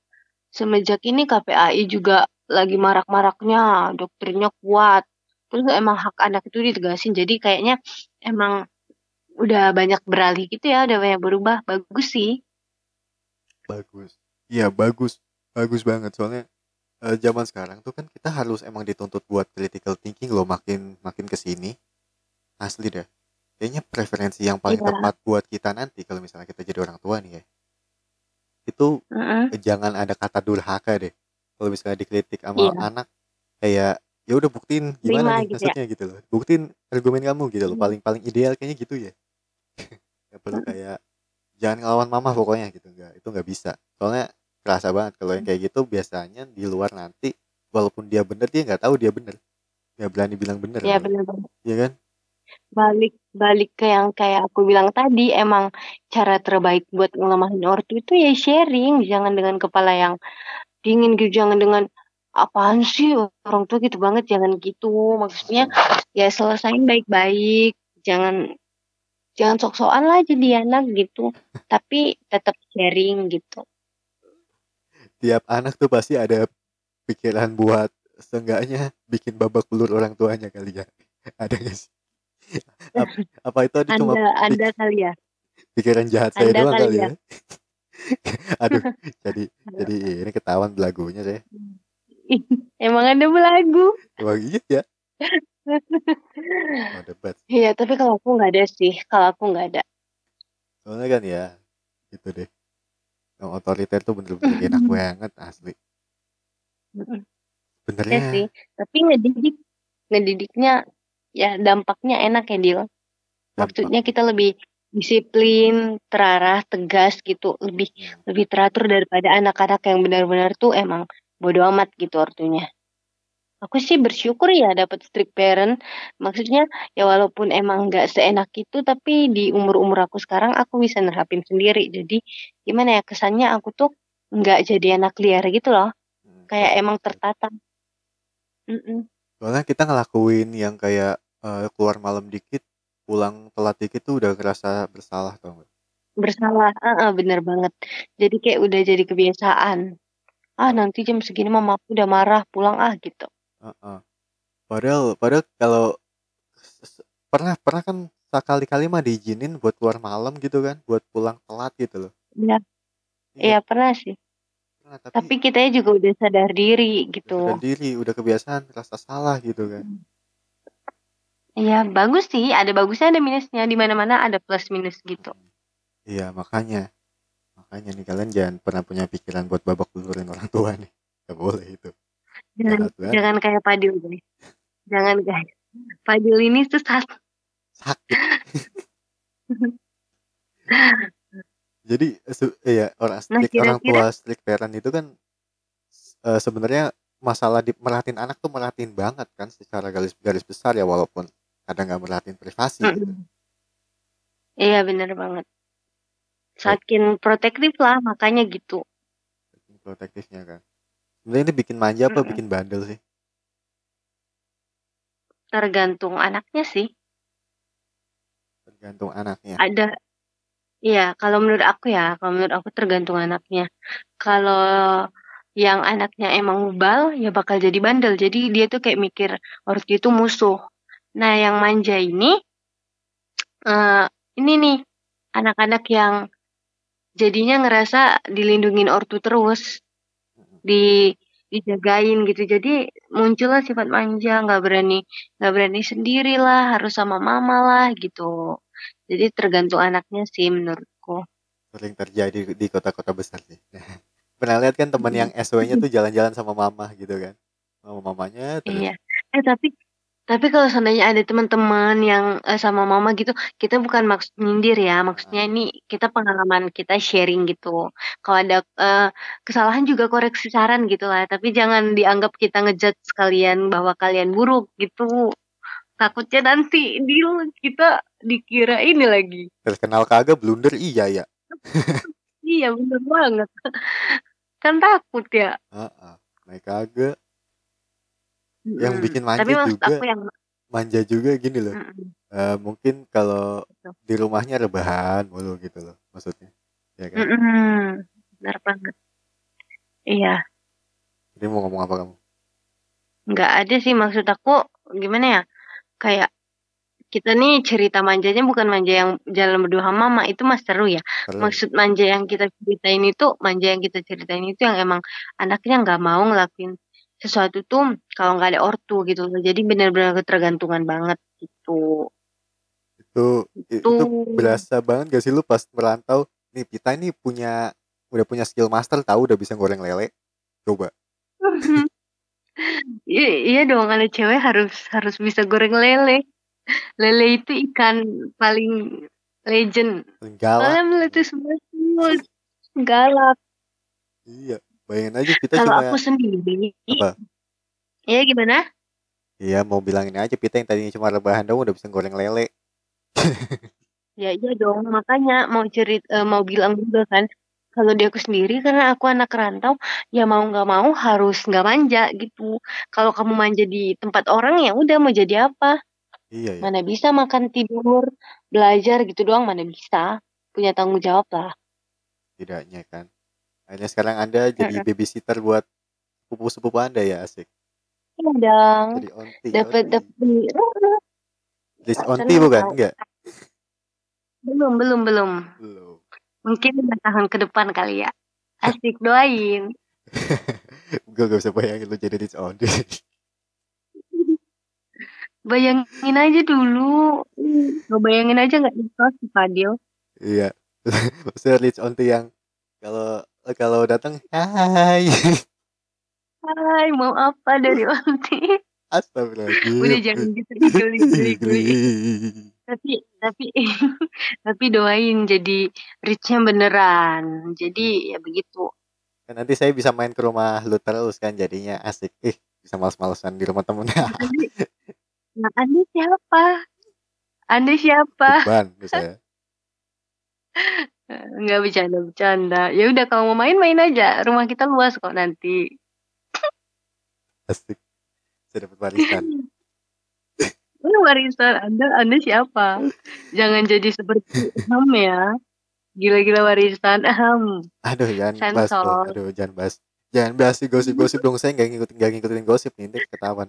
semejak ini K P A I juga lagi marak-maraknya, dokternya kuat. Terus emang hak anak itu ditegasin, jadi kayaknya emang udah banyak beralih gitu ya, udah banyak berubah, bagus sih. Bagus. Iya bagus, bagus banget soalnya eh, zaman sekarang tuh kan kita harus emang dituntut buat critical thinking loh, makin makin kesini asli deh. Kayaknya preferensi yang paling Iya, tepat buat kita nanti kalau misalnya kita jadi orang tua nih ya itu uh-uh. jangan ada kata durhaka deh. Kalau misalnya dikritik sama iya. anak, kayak ya udah buktiin gimana nih, gitu maksudnya ya. Gitu loh. Buktiin argumen kamu gitu loh. Paling-paling ideal kayaknya gitu ya. Gak perlu kayak jangan ngelawan mama pokoknya gitu, enggak. Itu enggak bisa. Soalnya kerasa banget kalau yang kayak gitu biasanya di luar nanti walaupun dia benar dia enggak tahu dia benar. Enggak berani bilang benar. Iya benar. Iya kan? Balik balik ke yang kayak aku bilang tadi, emang cara terbaik buat ngelemahin ortu itu ya sharing, jangan dengan kepala yang dingin gitu, jangan dengan apaan sih orang tua gitu banget, jangan gitu. Maksudnya ya selesain baik-baik, jangan jangan sok-sokan lah jadi anak gitu, tapi tetap sharing gitu. Tiap anak tuh pasti ada pikiran buat seenggaknya bikin babak belur orang tuanya kali ya, ada nggak sih? Apa, apa itu ada cuma anda kali ya, pikiran jahat saya anda doang kali ya, ya? Aduh jadi jadi ini ketahuan belagunya saya. Emang ada belagu? Emang iya ya. Oh, debat. Iya tapi kalau aku nggak ada sih, kalau aku nggak ada soalnya kan ya gitu deh, yang otoriter tuh bener-bener enak banget asli benernya ya sih. Tapi ngedidik ngedidiknya ya dampaknya enak ya Dil. Maksudnya kita lebih disiplin, terarah, tegas gitu, lebih lebih teratur daripada anak-anak yang benar-benar tuh emang bodo amat gitu ortunya. Aku sih bersyukur ya dapat strict parent. Maksudnya ya walaupun emang nggak seenak itu, tapi di umur-umur aku sekarang aku bisa nerapin sendiri. Jadi gimana ya kesannya aku tuh nggak jadi anak liar gitu loh. Kayak emang tertata. Mm-mm. Soalnya kita ngelakuin yang kayak uh, keluar malam dikit, pulang telat dikit tuh udah ngerasa bersalah tau gak? Bersalah, uh-uh, bener banget. Jadi kayak udah jadi kebiasaan. Ah nanti jam segini mama aku udah marah, pulang ah gitu. Uh-uh. Padahal, padahal kalau pernah pernah kan sekali-kali mah diizinin buat keluar malam gitu kan, buat pulang telat gitu loh. Iya, iya pernah sih. Nah, tapi, tapi kitanya juga udah sadar diri gitu. Sadar diri, udah kebiasaan, rasa salah gitu kan. Iya, bagus sih. Ada bagusnya, ada minusnya. Di mana-mana ada plus minus gitu. Iya, makanya. Makanya nih kalian jangan pernah punya pikiran buat babak bulurin orang tua nih. Gak boleh itu. Jangan, jangan kayak Padil deh. Jangan guys. Padil ini sesat. Sakit. Jadi su- ya orang nah, strik, orang tua strict parent itu kan e, sebenarnya masalah di, merhatiin anak tuh merhatiin banget kan secara garis garis besar ya, walaupun kadang nggak merhatiin privasi. Mm-hmm. Gitu. Iya benar banget. Saking protektif lah makanya gitu. Saking protektifnya kan. Sebenarnya ini bikin manja mm-hmm. apa bikin bandel sih? Tergantung anaknya sih. Tergantung anaknya. Ada. Iya, kalau menurut aku ya, kalau menurut aku tergantung anaknya. Kalau yang anaknya emang bal, ya bakal jadi bandel. Jadi dia tuh kayak mikir ortu itu musuh. Nah, yang manja ini, uh, ini nih anak-anak yang jadinya ngerasa dilindungin ortu terus, di, dijagain gitu. Jadi muncullah sifat manja, nggak berani, nggak berani sendirilah, harus sama mama lah gitu. Jadi tergantung anaknya sih menurutku. Sering terjadi di kota-kota besar sih. Pernah lihat kan teman yang S W-nya tuh jalan-jalan sama mama gitu kan. Sama mamanya terus. Iya. Eh tapi tapi kalau seandainya ada teman-teman yang eh, sama mama gitu, kita bukan maksud nyindir ya. Maksudnya nah. Ini kita pengalaman kita sharing gitu. Kalau ada eh, kesalahan juga koreksi saran gitu lah. Tapi jangan dianggap kita ngejudge sekalian bahwa kalian buruk gitu. Takutnya nanti deal kita dikira ini lagi. Terkenal kagak blunder iya ya. Iya bener banget. Kan takut ya. Heeh. Naik kagak. Hmm. Yang bikin manja tapi juga. Aku yang... Manja juga gini loh. Hmm. Uh, mungkin kalau di rumahnya rebahan mulu gitu loh maksudnya. Ya kan? Hmm. Benar banget. Iya. Jadi mau ngomong apa kamu? Enggak ada sih, maksud aku gimana ya? Kayak kita nih cerita manjanya bukan manja yang jalan berdua sama mama, itu mas seru ya. Halo. Maksud manja yang kita ceritain itu, manja yang kita ceritain itu yang emang anaknya nggak mau ngelakuin sesuatu tuh kalau nggak ada ortu gitu. Jadi benar-benar ketergantungan banget gitu. Itu, itu itu berasa banget gak sih lu pas merantau nih, kita ini punya udah punya skill master, tahu udah bisa goreng lele, coba. I- iya dong, ada cewek harus harus bisa goreng lele. Lele itu ikan paling legend. Galak. Lele itu semua galak. Iya, bayangin aja kita cuma. Kalau aku sendiri. Apa? Iya gimana? Iya mau bilangin aja Pita yang tadinya cuma rebahan doang udah bisa goreng lele. Ya iya dong, makanya mau cerit uh, mau bilang juga kan. Kalau di aku sendiri karena aku anak rantau, ya mau nggak mau harus nggak manja gitu. Kalau kamu manja di tempat orang ya udah mau jadi apa? Iya. Ya. Mana bisa makan tidur belajar gitu doang, mana bisa punya tanggung jawab lah. Tidaknya kan. Akhirnya sekarang Anda jadi babysitter buat sepupu-sepupu Anda ya, asik. Iya dong. Jadi onti. Dapat dapat. List onti bukan? Enggak. Belum belum belum. Belum. Mungkin tahun ke depan kali ya. Asik doain. Gue gak bisa bayangin lo jadi disowned. Bayangin aja dulu. Gak bayangin aja gak disowned si Fadil. Iya. Maksudnya disowned yang kalau kalau datang hai. Hai mau apa dari onti? Astagfirullahaladzim. Udah jangan gitu geli-geli. tapi tapi tapi doain jadi reach-nya beneran. Jadi ya begitu. Dan nanti saya bisa main ke rumah lu terus kan jadinya asik. Ih, bisa malas-malasan di rumah temennya. Nah, Anda siapa? Anda siapa? Beban saya. Enggak bercanda-bercanda. Ya udah kalau mau main-main aja. Rumah kita luas kok nanti. Asik. Saya dapat warisan. Warisan Anda, Anda siapa? Jangan jadi seperti Ham ya. Gila-gila warisan Ham. Aduh, jangan bahas. Aduh, jangan bahas. Jangan bahas gosip-gosip dong. Saya enggak ngikutin, enggak ngikutin gosip nih, nanti ketahuan.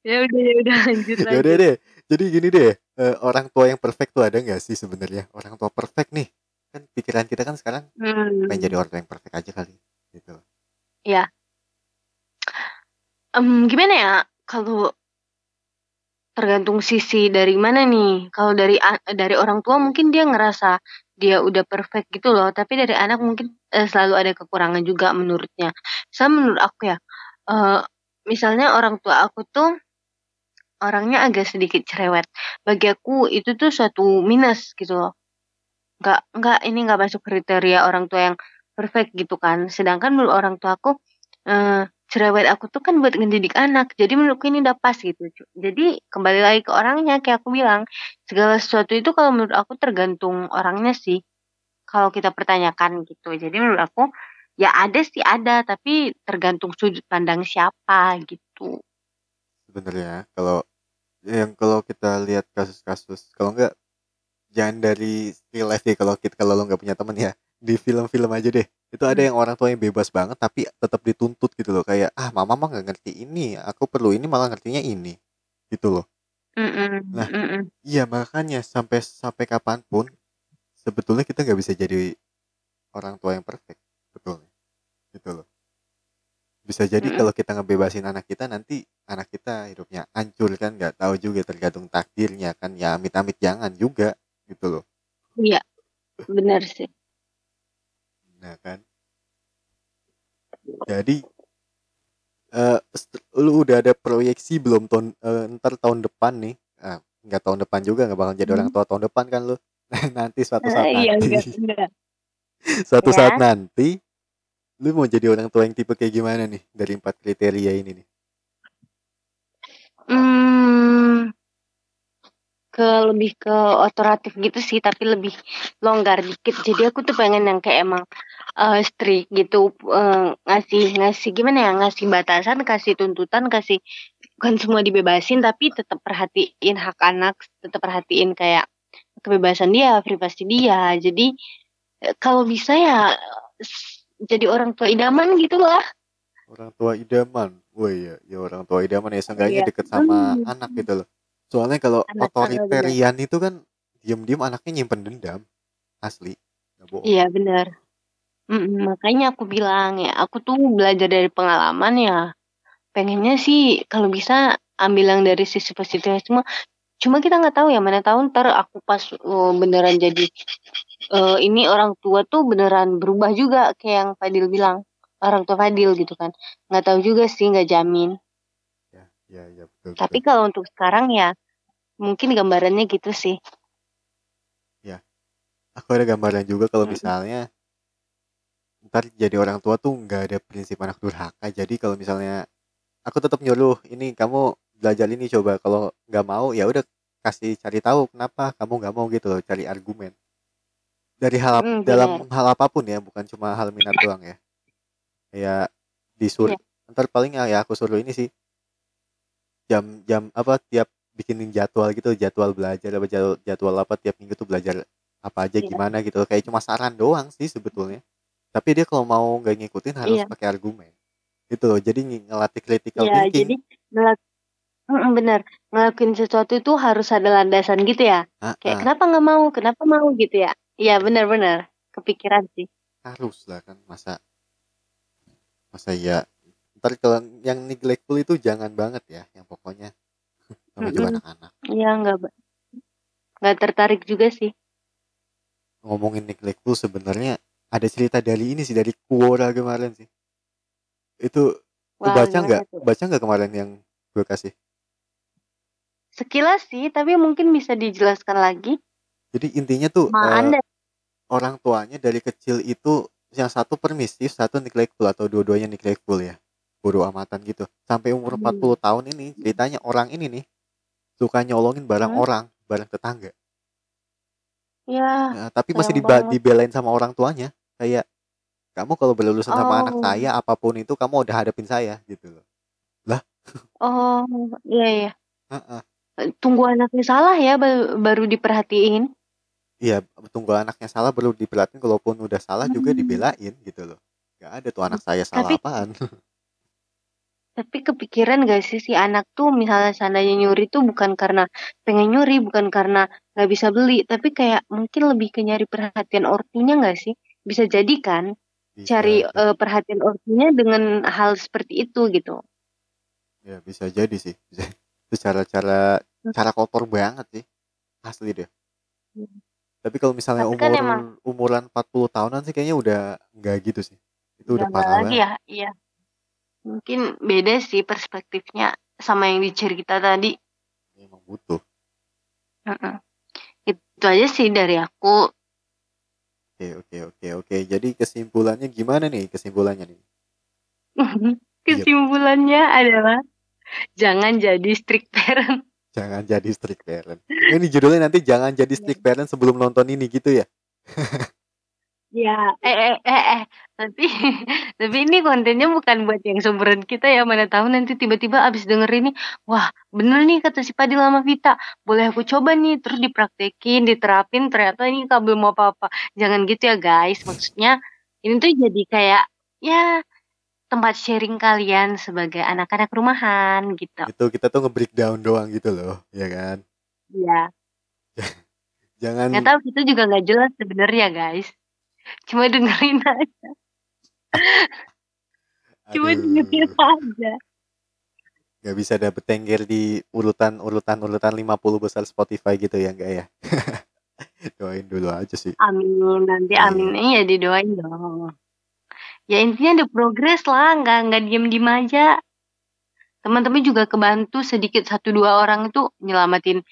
Ya udah, ya udah lanjut lagi. Ya udah deh. Jadi gini deh, uh, orang tua yang perfect tuh ada enggak sih sebenarnya? Orang tua perfect nih. Kan pikiran kita kan sekarang pengen hmm. jadi orang tua yang perfect aja kali gitu. Iya. Um, gimana ya? Kalau tergantung sisi dari mana nih. Kalau dari dari orang tua mungkin dia ngerasa dia udah perfect gitu loh. Tapi dari anak mungkin eh, selalu ada kekurangan juga menurutnya. Misalnya menurut aku ya, uh, misalnya orang tua aku tuh orangnya agak sedikit cerewet. Bagi aku itu tuh suatu minus gitu loh. Gak, gak, ini gak masuk kriteria orang tua yang perfect gitu kan. Sedangkan menurut orang tua aku, uh, cerewet aku tuh kan buat ngedidik anak. Jadi menurutku ini udah pas gitu. Jadi kembali lagi ke orangnya. Kayak aku bilang, segala sesuatu itu kalau menurut aku tergantung orangnya sih. Kalau kita pertanyakan gitu. Jadi menurut aku, ya ada sih ada. Tapi tergantung sudut pandang siapa gitu. Sebenarnya kalau yang kalau kita lihat kasus-kasus. Kalau enggak, jangan dari real life deh. Kalau kita kalau lo enggak punya teman ya. Di film-film aja deh. Itu ada yang orang tua yang bebas banget tapi tetap dituntut gitu loh. Kayak, ah mama mah gak ngerti ini. Aku perlu ini malah ngertinya ini. Gitu loh. Mm-mm. Nah, Mm-mm. iya makanya sampai sampai kapanpun sebetulnya kita gak bisa jadi orang tua yang perfect. Betulnya. Gitu loh. Bisa jadi Mm-mm. kalau kita ngebebasin anak kita, nanti anak kita hidupnya hancur kan. Gak tahu juga, tergantung takdirnya kan. Ya amit-amit jangan juga. Gitu loh. Iya, benar sih. Nah kan, jadi uh, lu udah ada proyeksi belum tahun uh, ntar tahun depan nih? Ah, nggak tahun depan juga nggak bakal jadi hmm. orang tua tahun depan kan lu? Nanti suatu saat nanti, iya, enggak, enggak. suatu ya. saat nanti, lu mau jadi orang tua yang tipe kayak gimana nih dari empat kriteria ini nih? Hmm, ke lebih ke otoratif gitu sih, tapi lebih longgar dikit. Jadi aku tuh pengen yang kayak emang Uh, strict gitu, uh, ngasih ngasih gimana ya, ngasih batasan, kasih tuntutan, kasih bukan semua dibebasin tapi tetap perhatiin hak anak, tetap perhatiin kayak kebebasan dia, privasi dia. Jadi uh, kalau bisa ya jadi orang tua idaman gitulah. Orang tua idaman, woi ya, ya orang tua idaman ya seenggaknya deket sama hmm. anak gitu loh. Soalnya kalau otoritarian itu kan diam-diam anaknya nyimpen dendam, asli. Iya benar. Mm-mm, makanya aku bilang ya, aku tuh belajar dari pengalaman ya. Pengennya sih kalau bisa ambil yang dari sisi positifnya semua. Cuma kita nggak tahu ya, mana tahu ntar aku pas oh, beneran jadi eh, ini orang tua tuh beneran berubah juga kayak yang Fadil bilang, orang tua Fadil gitu kan. Nggak tahu juga sih, nggak jamin. Ya, ya, ya betul. Tapi betul. Kalau untuk sekarang ya mungkin gambarannya gitu sih. Ya, aku ada gambaran juga kalau misalnya ntar jadi orang tua tuh nggak ada prinsip anak durhaka. Jadi kalau misalnya aku tetap nyuruh, ini kamu belajar ini coba. Kalau nggak mau ya udah kasih cari tahu kenapa kamu nggak mau gitu loh, cari argumen. Dari hal Mm, dalam bener. hal apapun ya, bukan cuma hal minat doang ya. Ya disuruh. Iya. Ntar paling ya aku suruh ini sih, jam-jam apa tiap bikinin jadwal gitu, jadwal belajar apa jadwal, jadwal apa tiap minggu tuh belajar apa aja iya gimana gitu. Kayak cuma saran doang sih sebetulnya. Tapi dia kalau mau nggak ngikutin harus iya pakai argumen. Gitu loh. Jadi ng- ngelatih critical iya thinking. Jadi ngelak- Mm, bener, ngelakuin sesuatu itu harus ada landasan gitu ya, kayak Ah, kenapa nggak mau, kenapa mau gitu ya. Iya bener-bener kepikiran sih. harus lah kan, masa masa ya ntar kalau yang neglectful itu jangan banget ya, yang pokoknya sama juga Mm-mm. anak-anak Iya, nggak ba- nggak tertarik juga sih. ngomongin neglectful. Sebenarnya ada cerita dari ini sih, dari Quora kemarin sih. Itu lu Wah, baca nggak gimana tuh? baca nggak kemarin yang gue kasih? Sekilas sih, tapi mungkin bisa dijelaskan lagi Jadi intinya tuh sama eh, Anda. orang tuanya dari kecil itu yang satu permisif, satu neglectful, atau dua-duanya neglectful ya, bodo amatan gitu. Sampai umur Hmm. empat puluh tahun ini ceritanya orang ini nih suka nyolongin barang Hmm? orang, barang tetangga. Ya, Nah, tapi masih sayang diba- banget. dibelain sama orang tuanya, kayak kamu kalau berlulusan sama anak Oh, saya apapun itu kamu udah hadapin saya gitu loh. Lah oh, iya iya. heeh. Eh, Tunggu anaknya salah ya, ba- baru diperhatiin. Iya, tunggu anaknya salah baru diperhatiin, kalaupun udah salah juga Hmm. dibelain gitu loh. Gak ada tuh anak saya salah Tapi apaan. tapi kepikiran gak sih si anak tuh misalnya seandainya nyuri tuh bukan karena pengen nyuri, bukan karena nggak bisa beli, tapi kayak mungkin lebih ke nyari perhatian ortunya gak sih? Bisa jadi kan cari Bisa jadi eh, perhatian ortunya dengan hal seperti itu gitu. ya, bisa jadi sih. Bisa. Itu cara-cara cara kotor banget sih, asli deh. Hmm. Tapi kalau misalnya Tapi kan umur emang umuran empat puluh tahunan sih kayaknya udah nggak gitu sih. Itu udah udah nggak parah lagi banget. ya, iya. Mungkin beda sih perspektifnya sama yang dicerita tadi. Emang butuh. Heeh. Itu aja sih dari aku. Oke, oke, oke, oke. Jadi kesimpulannya gimana nih? Kesimpulannya nih. Iya, Kesimpulannya adalah jangan jadi strict parent. jangan jadi strict parent. Ini judulnya nanti, jangan jadi Iya. strict parent sebelum nonton ini gitu ya. Ya, eh, eh, eh, eh. Nanti, tapi ini kontennya bukan buat yang sumberan kita ya. Mana tahu nanti tiba-tiba abis denger ini, wah bener nih kata si Padil sama Vita, boleh aku coba nih, terus dipraktekin, diterapin, ternyata ini kabel mau apa-apa. Jangan gitu ya guys, maksudnya ini tuh jadi kayak, ya tempat sharing kalian sebagai anak-anak rumahan gitu. Itu kita tuh nge-breakdown doang gitu loh, ya kan? Iya. Nggak Jangan, tahu, kita juga nggak jelas sebenarnya guys. Cuma dengerin aja, cuma dengerin aduh, aja. nggak bisa dapet tengger di urutan urutan urutan lima puluh besar Spotify gitu ya, enggak ya? Doain dulu aja sih. Amin, nanti amin. Iya, Eh, ya didoain dong. Ya intinya ada progres lah, nggak nggak diem diem aja. Teman-teman juga kebantu sedikit, satu dua orang itu nyelamatin.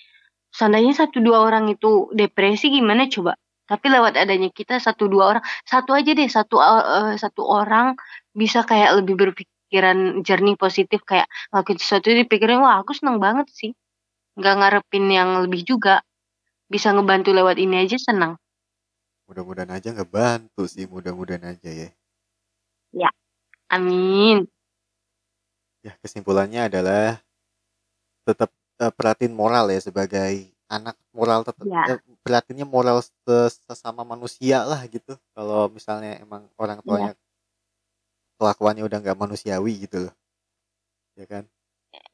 Seandainya satu dua orang itu depresi gimana coba? Tapi lewat adanya kita satu dua orang, satu aja deh, satu o- eh, satu orang bisa kayak lebih berpikiran jernih positif, kayak ngelakuin sesuatu dipikirin, wah aku seneng banget sih. Nggak ngarepin yang lebih juga, bisa ngebantu lewat ini aja senang. mudah-mudahan aja ngebantu sih, mudah-mudahan aja ya. Ya, amin. Ya, kesimpulannya adalah tetap eh, perhatiin moral ya, sebagai anak moral tetap Ya, eh, perhatiinnya moral se- sesama manusia lah gitu. Kalau misalnya emang orang ya. tuanya kelakuannya udah nggak manusiawi gitu loh, ya kan?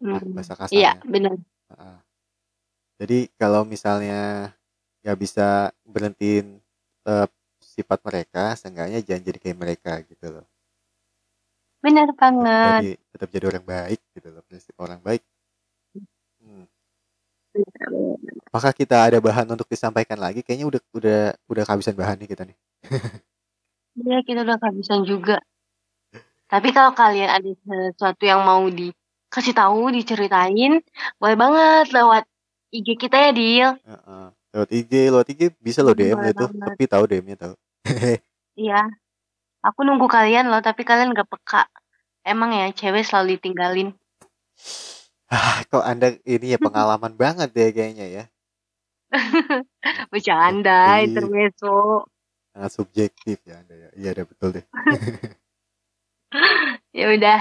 Nah, Mm. bahasa Iya, kasarnya. benar. Heeh. Jadi kalau misalnya nggak bisa berhentiin eh, sifat mereka, seenggaknya jangan jadi kayak mereka gitu loh. Benar Tetap banget. jadi tetap jadi orang baik gitu loh, prinsip orang baik. Hmm. Iya, bener. Apakah kita ada bahan untuk disampaikan lagi? Kayaknya udah udah udah kehabisan bahan nih kita nih. Iya, kita udah kehabisan juga. Tapi kalau kalian ada sesuatu yang mau dikasih tahu, diceritain, boleh banget lewat I G kita ya, Dil. Heeh. Lewat I G, lewat I G bisa lo Boleh D M nya tuh, banget. tapi tahu D M-nya tahu. Iya. Aku nunggu kalian loh, tapi kalian gak peka. Emang ya, cewek selalu ditinggalin. Ah, kok Anda ini ya pengalaman banget ya kayaknya ya. Bercanda, Ih, intermezzo. sangat subjektif ya Anda ya. Iya, ada betul deh. Ya udah.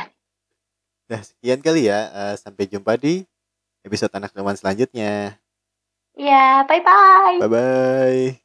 Nah, sekian kali ya. Eh, sampai jumpa di episode Anak Dewan selanjutnya. Ya, bye-bye. Bye bye.